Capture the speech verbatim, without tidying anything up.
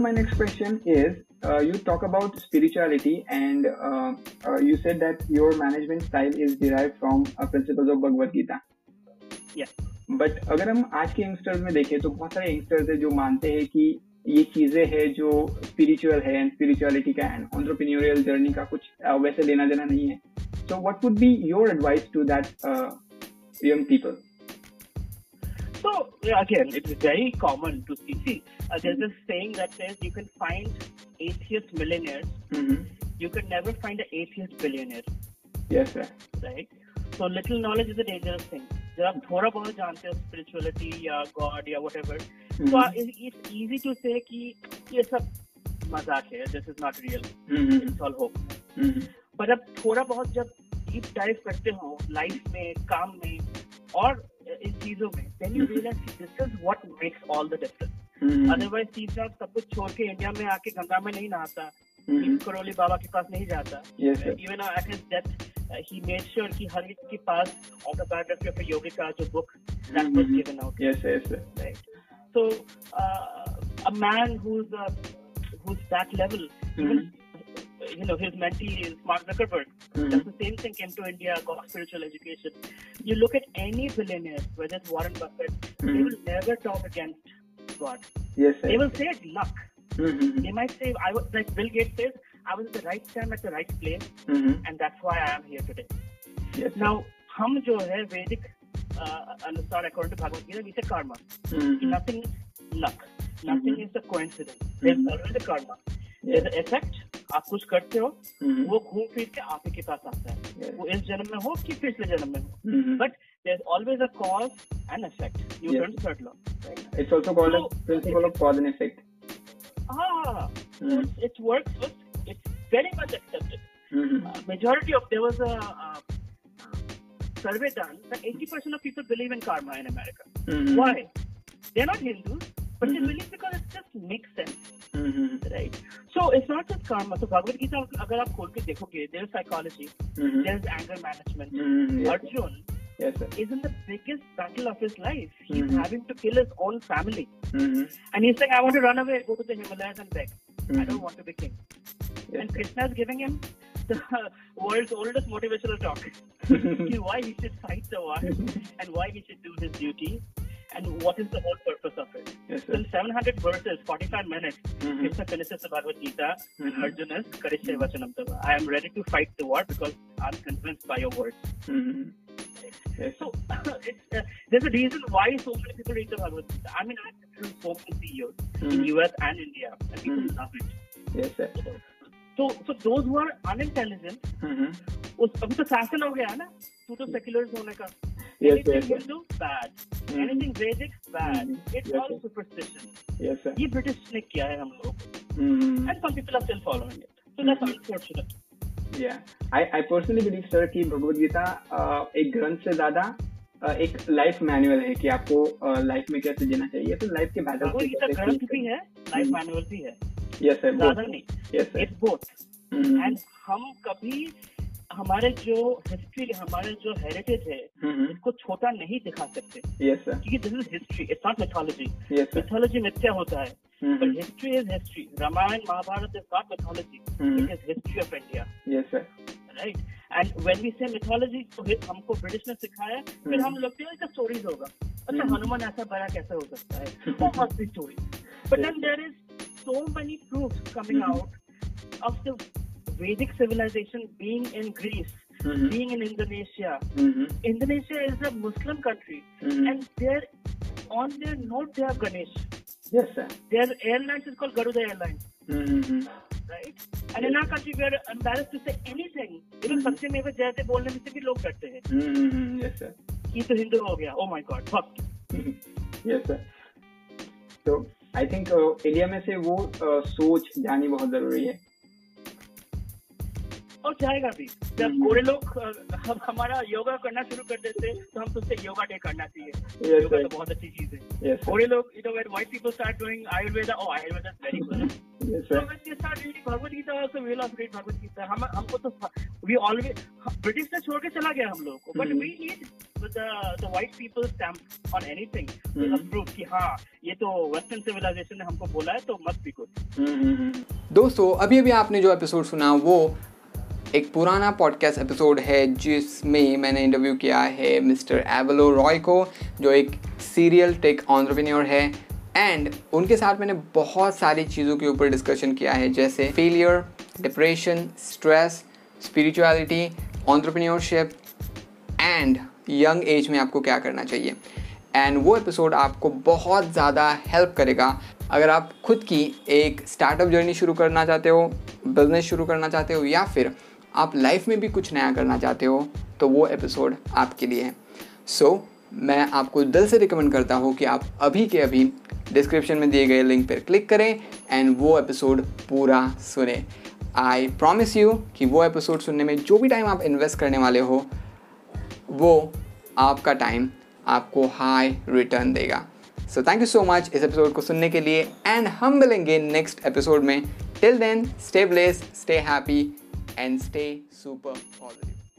My next question is, uh, you talk about spirituality and uh, uh, you said that your management style is derived from uh, principles of Bhagavad Gita. Yeah. But अगर हम आज के youngsters में देखें तो बहुत सारे youngsters हैं जो मानते हैं कि ये चीजें हैं जो स्पिरिचुअल है एंड स्पिरिचुअलिटी का एंड एंटरप्रेन्योरियल जर्नी का कुछ uh, वैसे लेना देना नहीं है. So what would be your advice to that uh, young people? So, again, it is very common to see. see uh, there's mm-hmm. this saying that says you can find atheist millionaires. Mm-hmm. You can never find an atheist billionaire. Yes, sir. Right? So, little knowledge is a dangerous thing. If you know a little bit about spirituality or God or whatever, mm-hmm. so uh, it's easy to say that this is mazak, this is not real. Mm-hmm. It's all hope. Mm-hmm. But when you do a little deep dive in life, काम में और इन चीजों में, then you realize this is what makes all the difference. Mm-hmm. Otherwise, तीसरा सब कुछ छोड़ के इंडिया में आके गंगा में नहीं नहाता, mm-hmm. करोली बाबा के पास नहीं जाता. Yes, uh, even at his death, uh, he made sure कि हर एक के पास autobiography of a Yogika जो book that mm-hmm. was given out. Yes, yes, sir. Right. So uh, a man who's uh, who's that level, mm-hmm. even you know, his mentee is Mark Zuckerberg. Mm-hmm. That's the same thing came to India, got spiritual education. You look at any billionaire, whether it's Warren Buffett, mm-hmm. they will never talk against God. Yes, sir. They will say it's luck. Mm-hmm. They might say, I was, like Bill Gates says, I was at the right time at the right place, mm-hmm. and that's why I am here today. Yes, now, hum jo hai Vedic, uh, anusar according to Bhagavad Gita, we say karma. Mm-hmm. Nothing is luck. Nothing mm-hmm. is a coincidence. There's mm-hmm. always a karma. Yes. There's an effect. आप कुछ करते हो mm-hmm. वो घूम फिर के आप ही के पास आता है. yes. वो इस जन्म में हो कि पिछले जन्म में हो, but there is always a cause and effect. Newton's third law, it's also called the principle of cause and effect. हां, it works with, it's very much accepted. Majority of, there was a survey done that eighty percent of people believe in karma in America. Why? They are not Hindus, but mm-hmm. they believe because it just makes sense. Mm-hmm. Right? So it's not just karma. So Bhagavad Gita, agar aap khol ke dekhoge, there's psychology, mm-hmm. there's anger management. Mm-hmm. Yes, Arjun yes, is in the biggest battle of his life. He's mm-hmm. having to kill his own family. Mm-hmm. And he's saying, I want to run away, go to the Himalayas and beg. Mm-hmm. I don't want to be king. Yes. And Krishna is giving him the world's oldest motivational talk. Why he should fight the war and why he should do his duty. And what is the whole purpose of it? Yes, so in seven hundred verses, forty-five minutes, mm-hmm. Krishna finishes the Bhagavad Gita, mm-hmm. and Arjuna is Karishya Vachanam Tava. I am ready to fight the war because I'm convinced by your words. Mm-hmm. Yes. So, it's, uh, there's a reason why so many people read the Bhagavad Gita. I mean, I've been so many C E Os mm-hmm. in U S and India, and people mm-hmm. love it. Yes, sir. So, so those who are unintelligent, mm-hmm. abhi to fashion ho gaya na, tu to seculars hone ka. Yes, anything yes, Hindu, bad. Mm-hmm. Anything Vedic, bad. Mm-hmm. It's yes, all sir. Superstition. Yes, sir. Ye British ne kiya hai hum log. Mm-hmm. And some people are still following it. So that's mm-hmm. unfortunate. Yeah. I, I personally believe, sir, ki Bhagavad Gita uh, ek granth se zyada uh, ek life manual hai ki aapko uh, life mein kaise jeena chahiye. So life ke battles. Bhagavad Gita granth bhi hai, life mm-hmm. manual bhi hai. Yes, sir. Zyada nahi. Yes, sir. It's both. Mm-hmm. And hum kabhi हमारे जो history, हमारे जो heritage है, mm-hmm. इसको छोटा नहीं दिखा सकते. yes, क्योंकि this is history, it's not mythology. Mythology मिथ्य होता है, but history is history. Ramayana Mahabharata is not mythology, it is history of India. Right? And when we say mythology, हमको ब्रिटिश ने सिखाया, फिर mm-hmm. हम लोग इसका स्टोरीज होगा. अच्छा, mm-hmm. हनुमान ऐसा बड़ा कैसे हो सकता है? बहुत सी story, but then there is so many proofs coming out of the Vedic civilization being in Greece, mm-hmm. being in Indonesia. Mm-hmm. Indonesia is a Muslim country, mm-hmm. and they're on their note they have Ganesh. Yes, sir. Their airlines is called Garuda Airlines. Mm-hmm. Right? And yes. in our country we are embarrassed to say anything. Even Satyameva Jayate बोलने में से भी लोग डरते हैं. Yes, sir. ये तो हिंदू हो गया. Oh my God. Fuck. Yes, sir. So I think uh, India में से वो uh, सोच जानी बहुत जरूरी है. और जाएगा भी. जब गोरे लोग हमारा योगा करना शुरू कर देते तो हम तुमसे योगा डे करना चाहिए. योगा तो बहुत अच्छी चीज है. गोरे लोग, you know, when white people start doing Ayurveda, oh Ayurveda is very good. So when they start reading Bhagavad Gita, also we love read Bhagavad Gita. हम हमको तो we always British ने छोड़ के चला गया हम लोग, but we need with the, the white people stamp on anything to mm-hmm. prove कि हाँ ये तो वेस्टर्न सिविलाइजेशन ने हमको बोला है तो मत भी कुछ। दोस्तों अभी अभी आपने जो एपिसोड सुना वो एक पुराना पॉडकास्ट एपिसोड है जिसमें मैंने इंटरव्यू किया है मिस्टर एवेलो रॉय को जो एक सीरियल टेक एंटरप्रेन्योर है एंड उनके साथ मैंने बहुत सारी चीज़ों के ऊपर डिस्कशन किया है जैसे failure, depression, stress, spirituality, entrepreneurship and young age में आपको क्या करना चाहिए। एंड वो एपिसोड आपको बहुत ज़्यादा हेल्प करेगा अगर आप खुद की एक स्टार्टअप जर्नी शुरू करना चाहते हो, बिजनेस शुरू करना चाहते हो या फिर आप लाइफ में भी कुछ नया करना चाहते हो तो वो एपिसोड आपके लिए है। सो so, मैं आपको दिल से रिकमेंड करता हूँ कि आप अभी के अभी डिस्क्रिप्शन में दिए गए लिंक पर क्लिक करें एंड वो एपिसोड पूरा सुने। आई प्रॉमिस यू कि वो एपिसोड सुनने में जो भी टाइम आप इन्वेस्ट करने वाले हो वो आपका टाइम आपको हाई रिटर्न देगा। So thank you so much इस एपिसोड को सुनने के लिए एंड हम मिलेंगे नेक्स्ट एपिसोड में। Till then stay blessed, stay happy and stay super positive.